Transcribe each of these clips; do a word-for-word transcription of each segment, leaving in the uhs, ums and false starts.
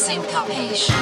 syncopation.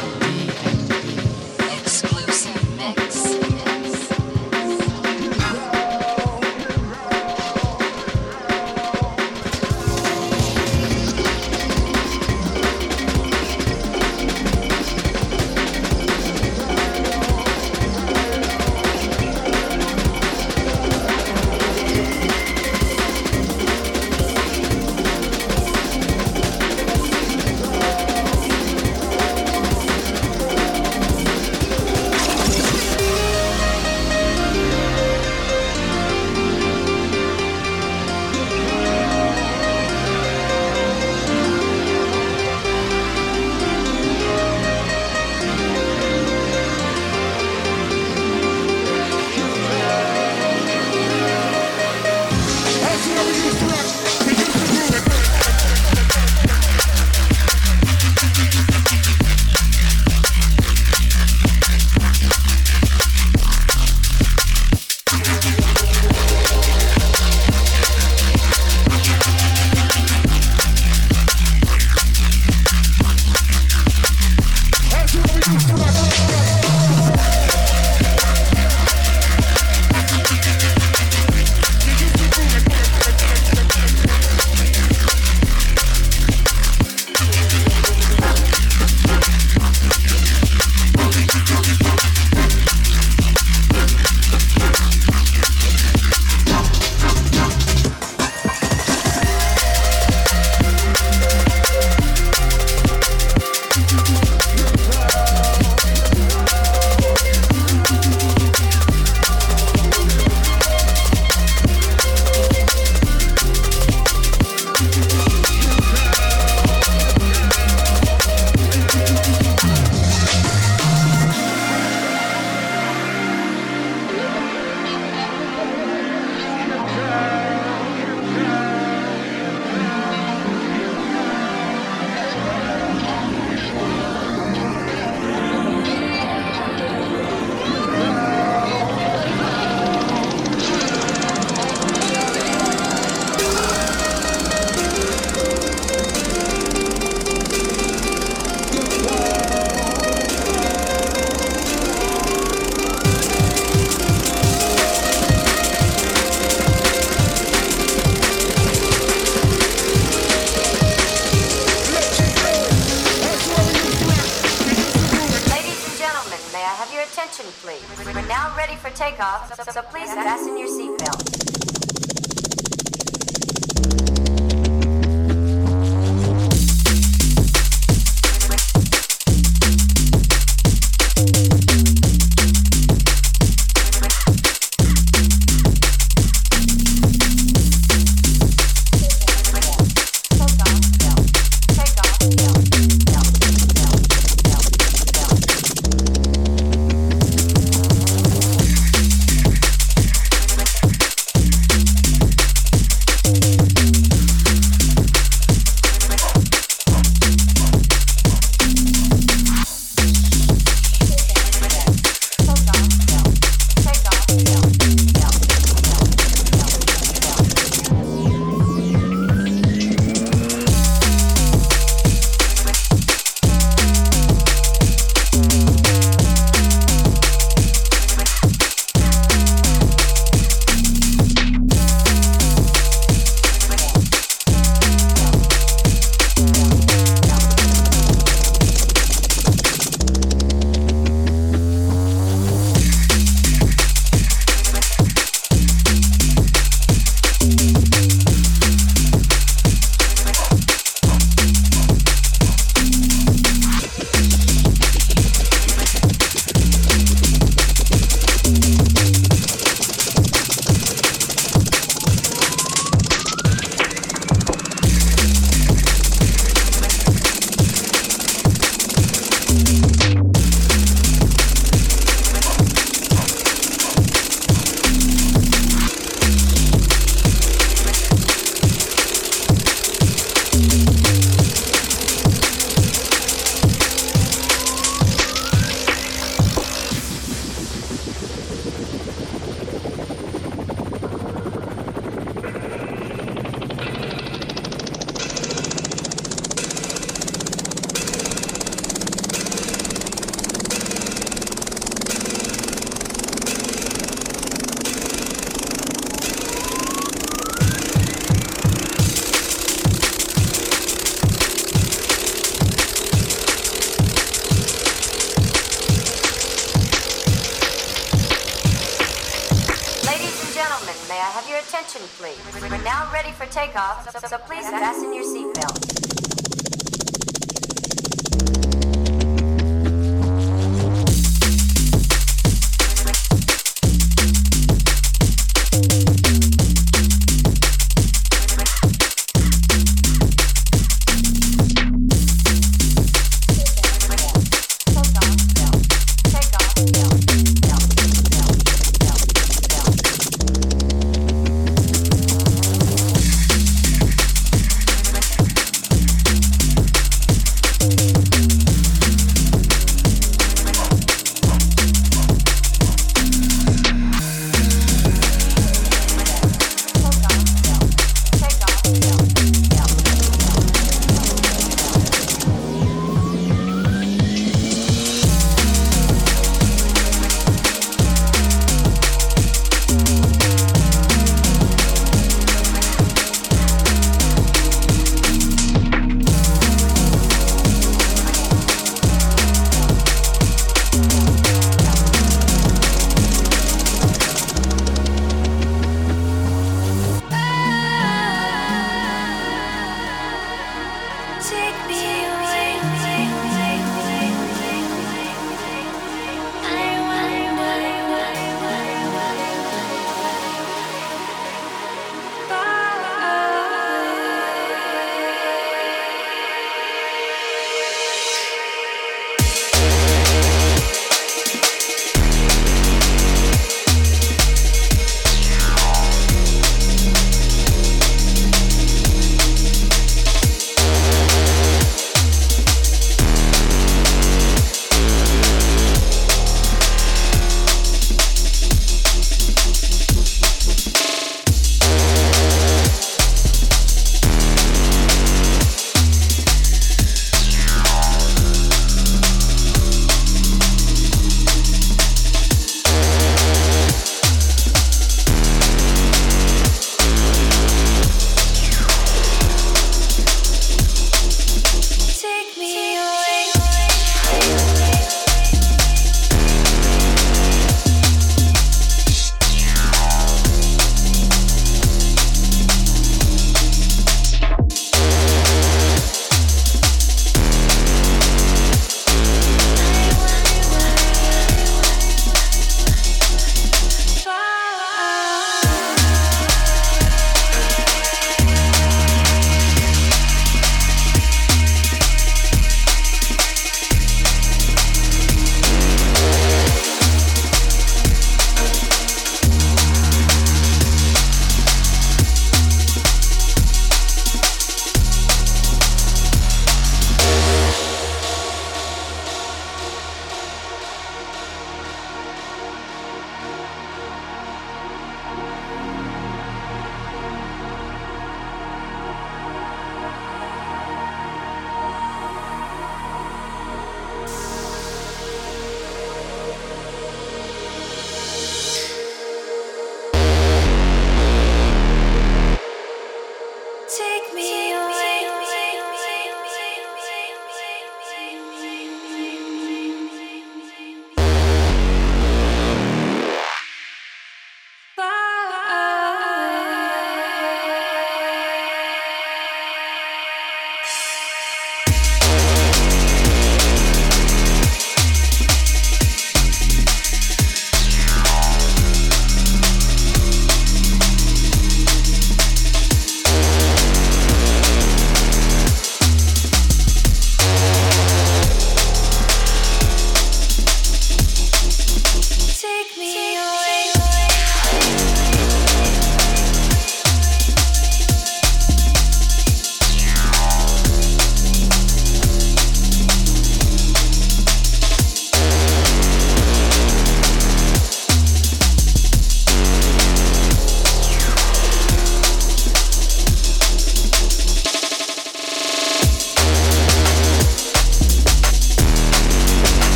May I have your attention, please? We're now ready for takeoff, so, so please fasten your seatbelt.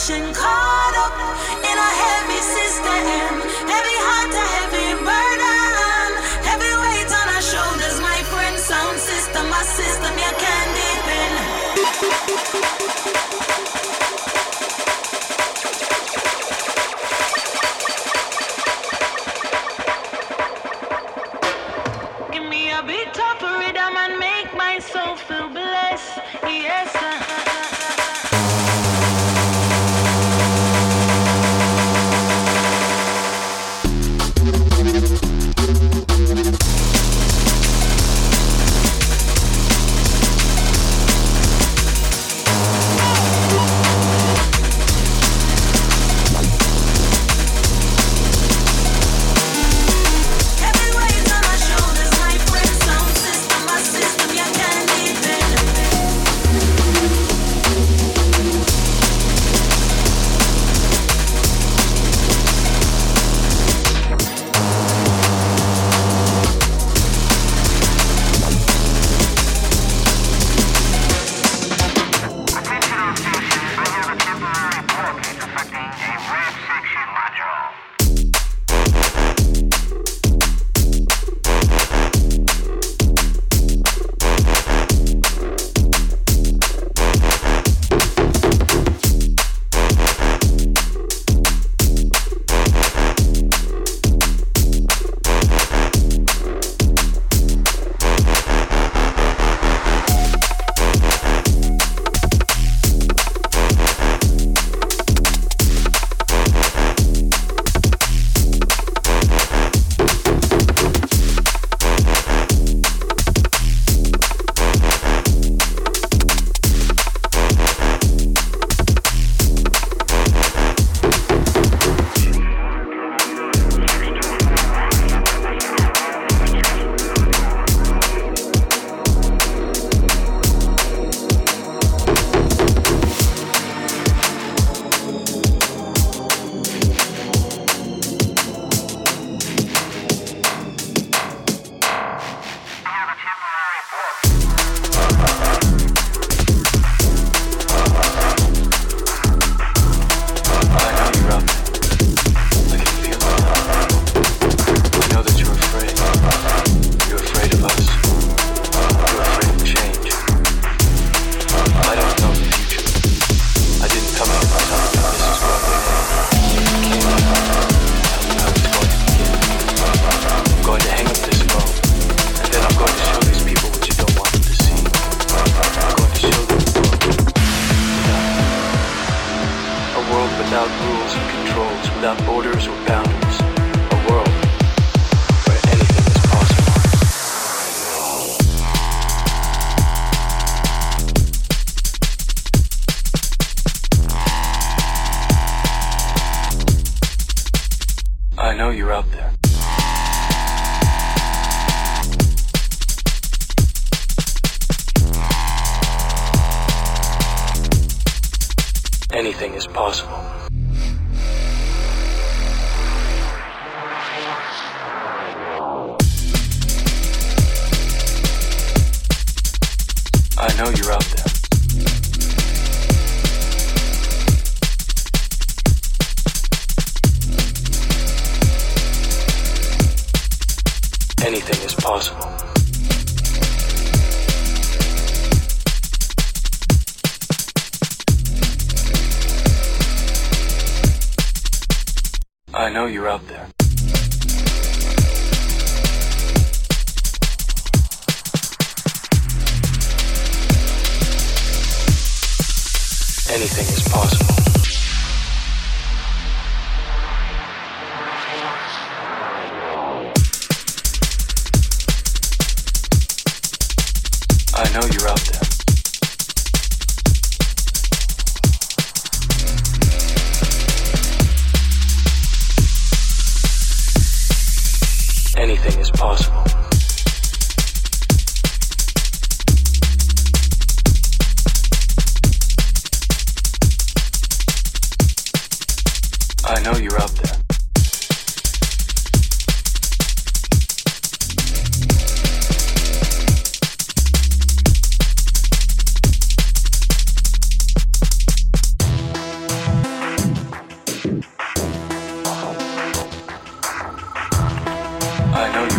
passion caught up in a heavy system, heavy heart to heavy burden, heavy weight on our shoulders, my friend. Sound system, a system you can't depend. Give me a bit of rhythm and make myself feel blessed. Yes, sir.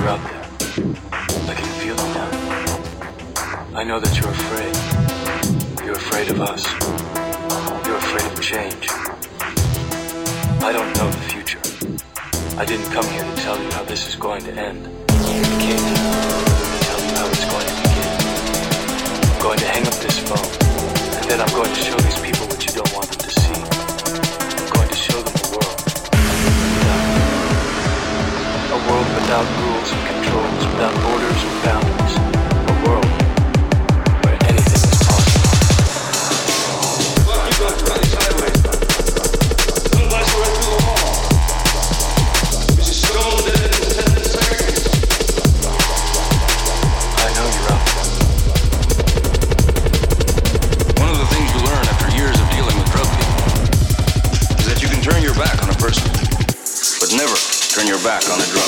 you're out there. I can feel it now. I know that you're afraid. You're afraid of us. You're afraid of change. I don't know the future. I didn't come here to tell you how this is going to end. I came here to tell you how it's going to begin. I'm going to hang up this phone, and then I'm going to show these people what you don't want them to see. I'm going to show them the world. A world without rules and controls, without borders or boundaries. A world where anything is possible. Look, you got running sideways. Somebody's going through the wall. This is stone dead in the tenth century. I know you're out there. One of the things you learn after years of dealing with drug people is that you can turn your back on a person, but never turn your back on a drug.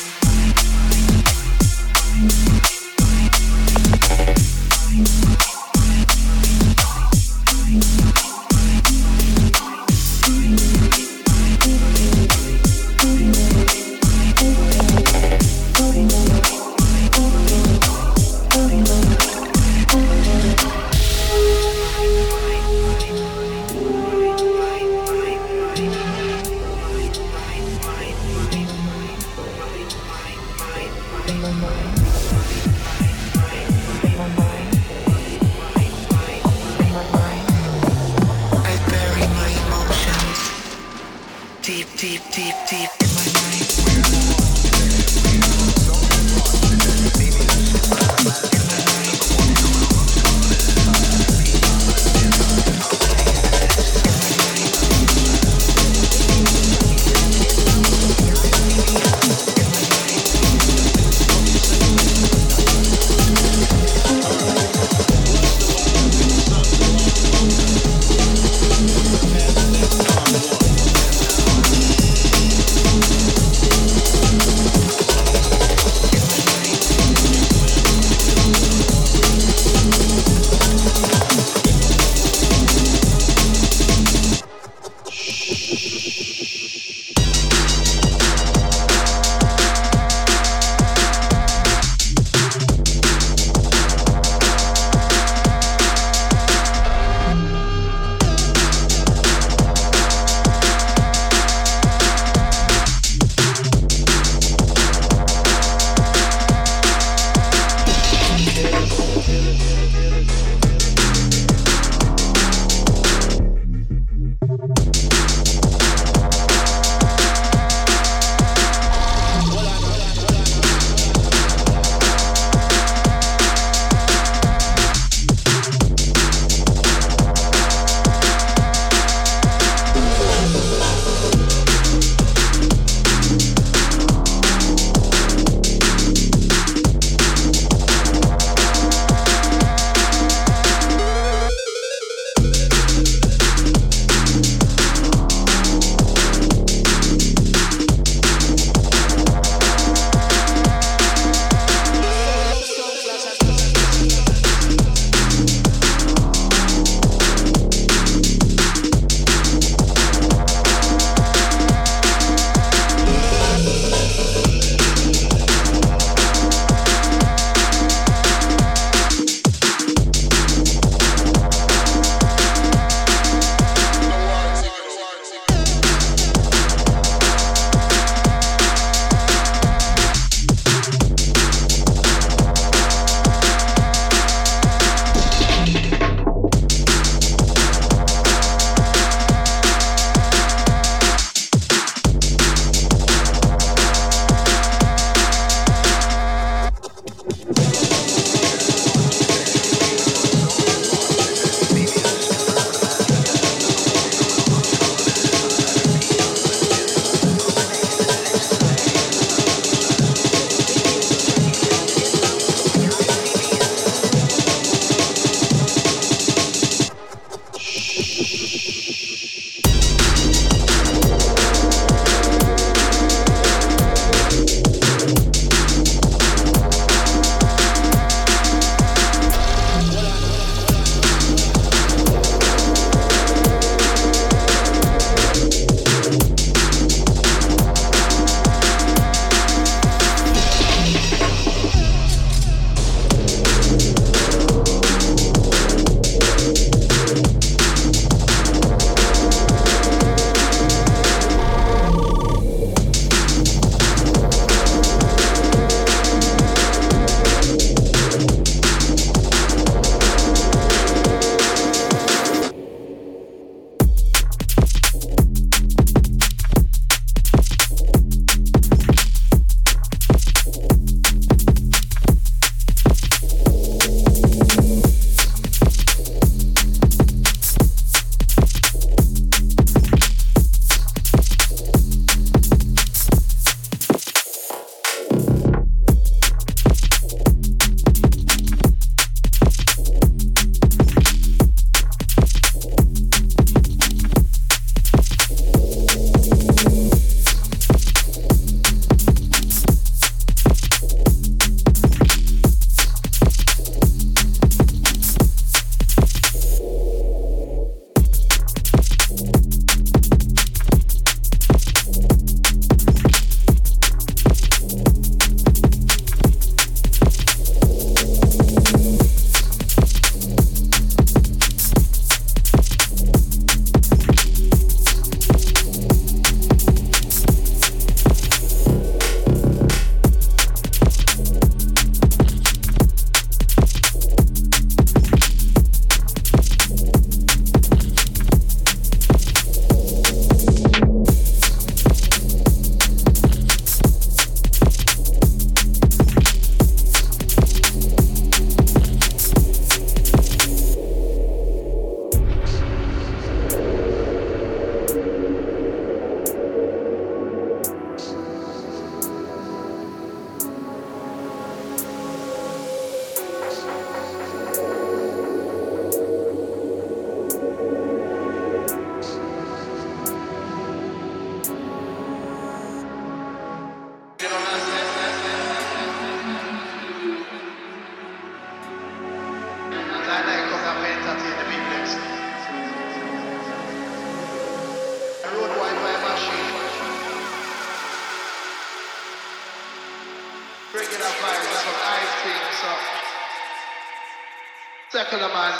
regular vibes, that's what I think, so secular man.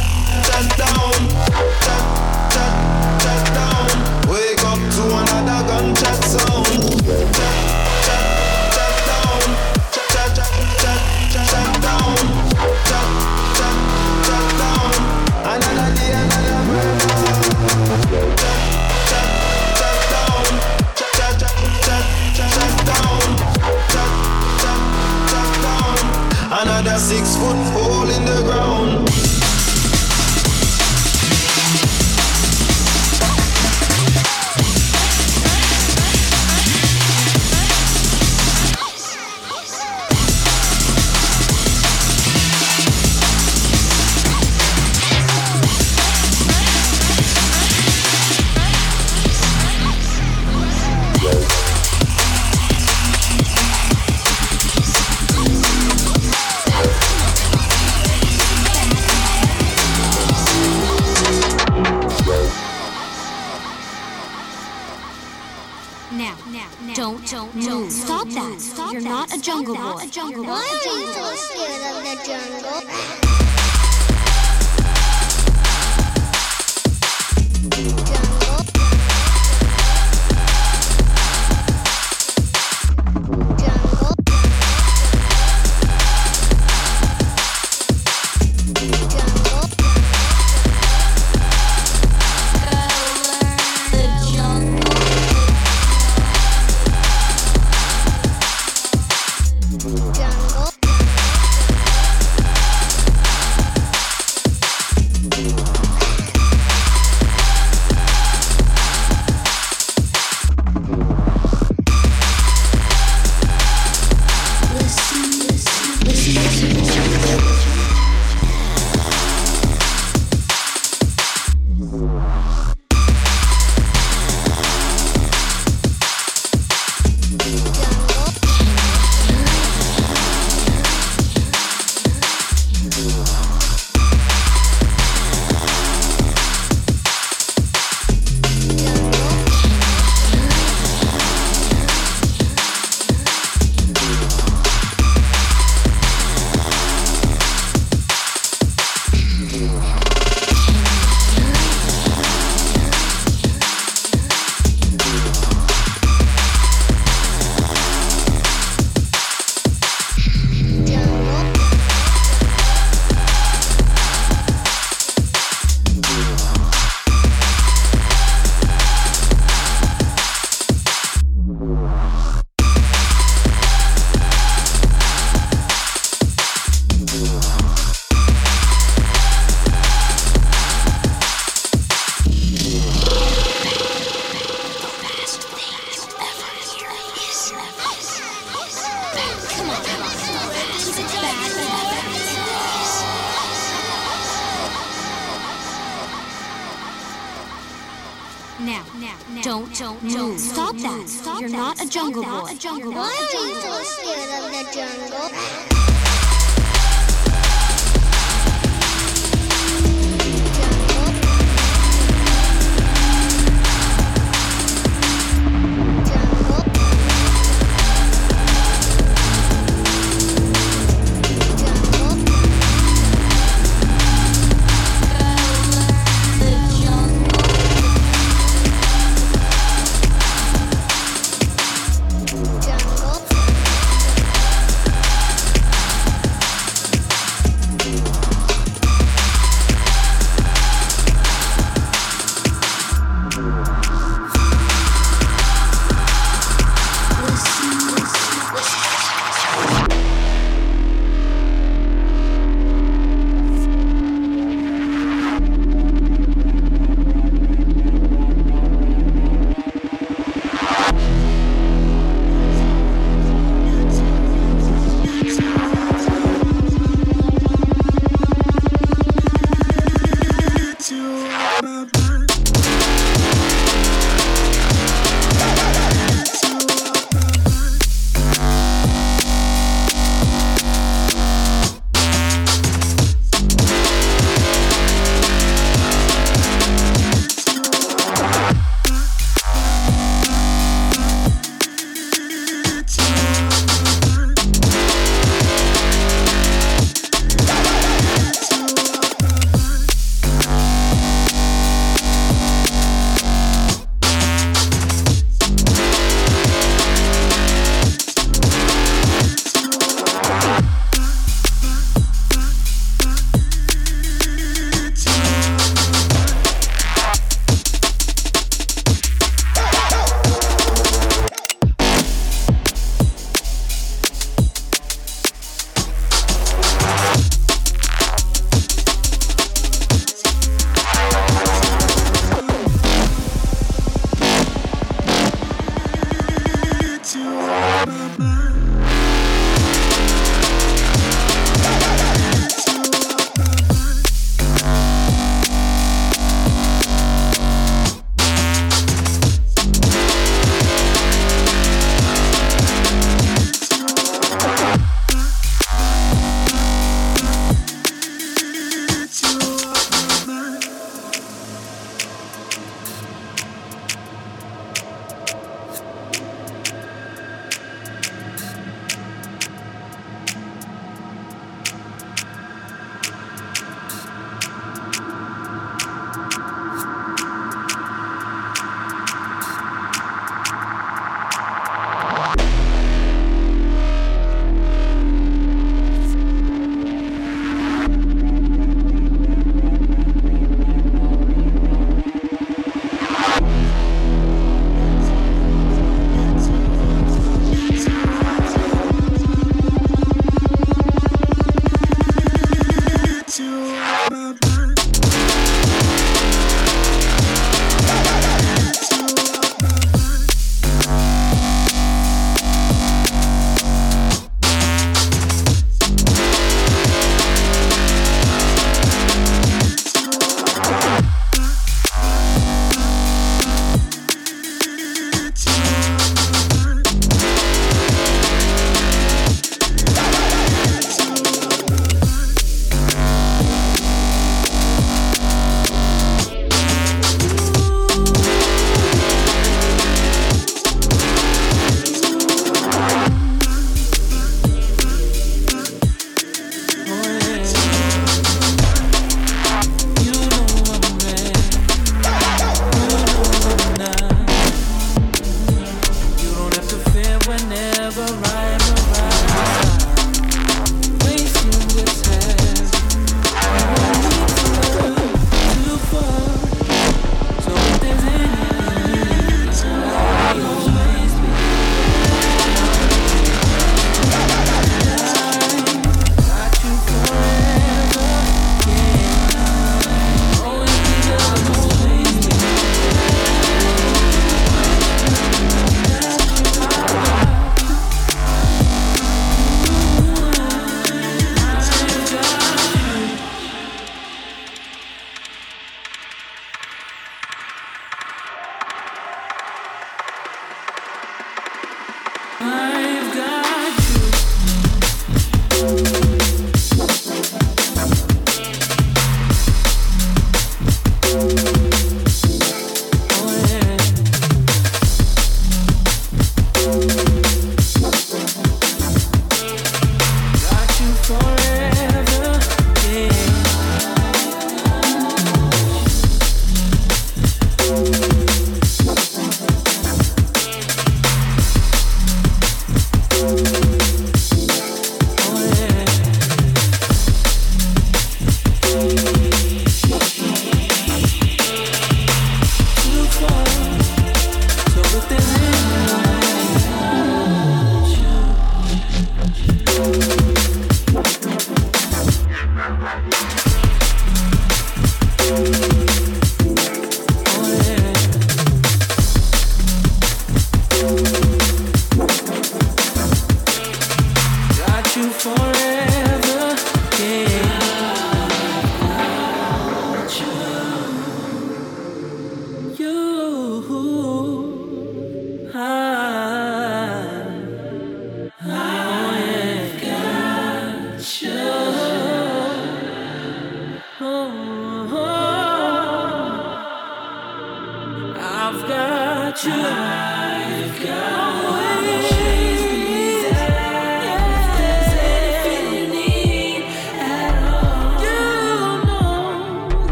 That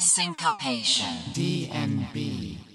Syncopation D N B.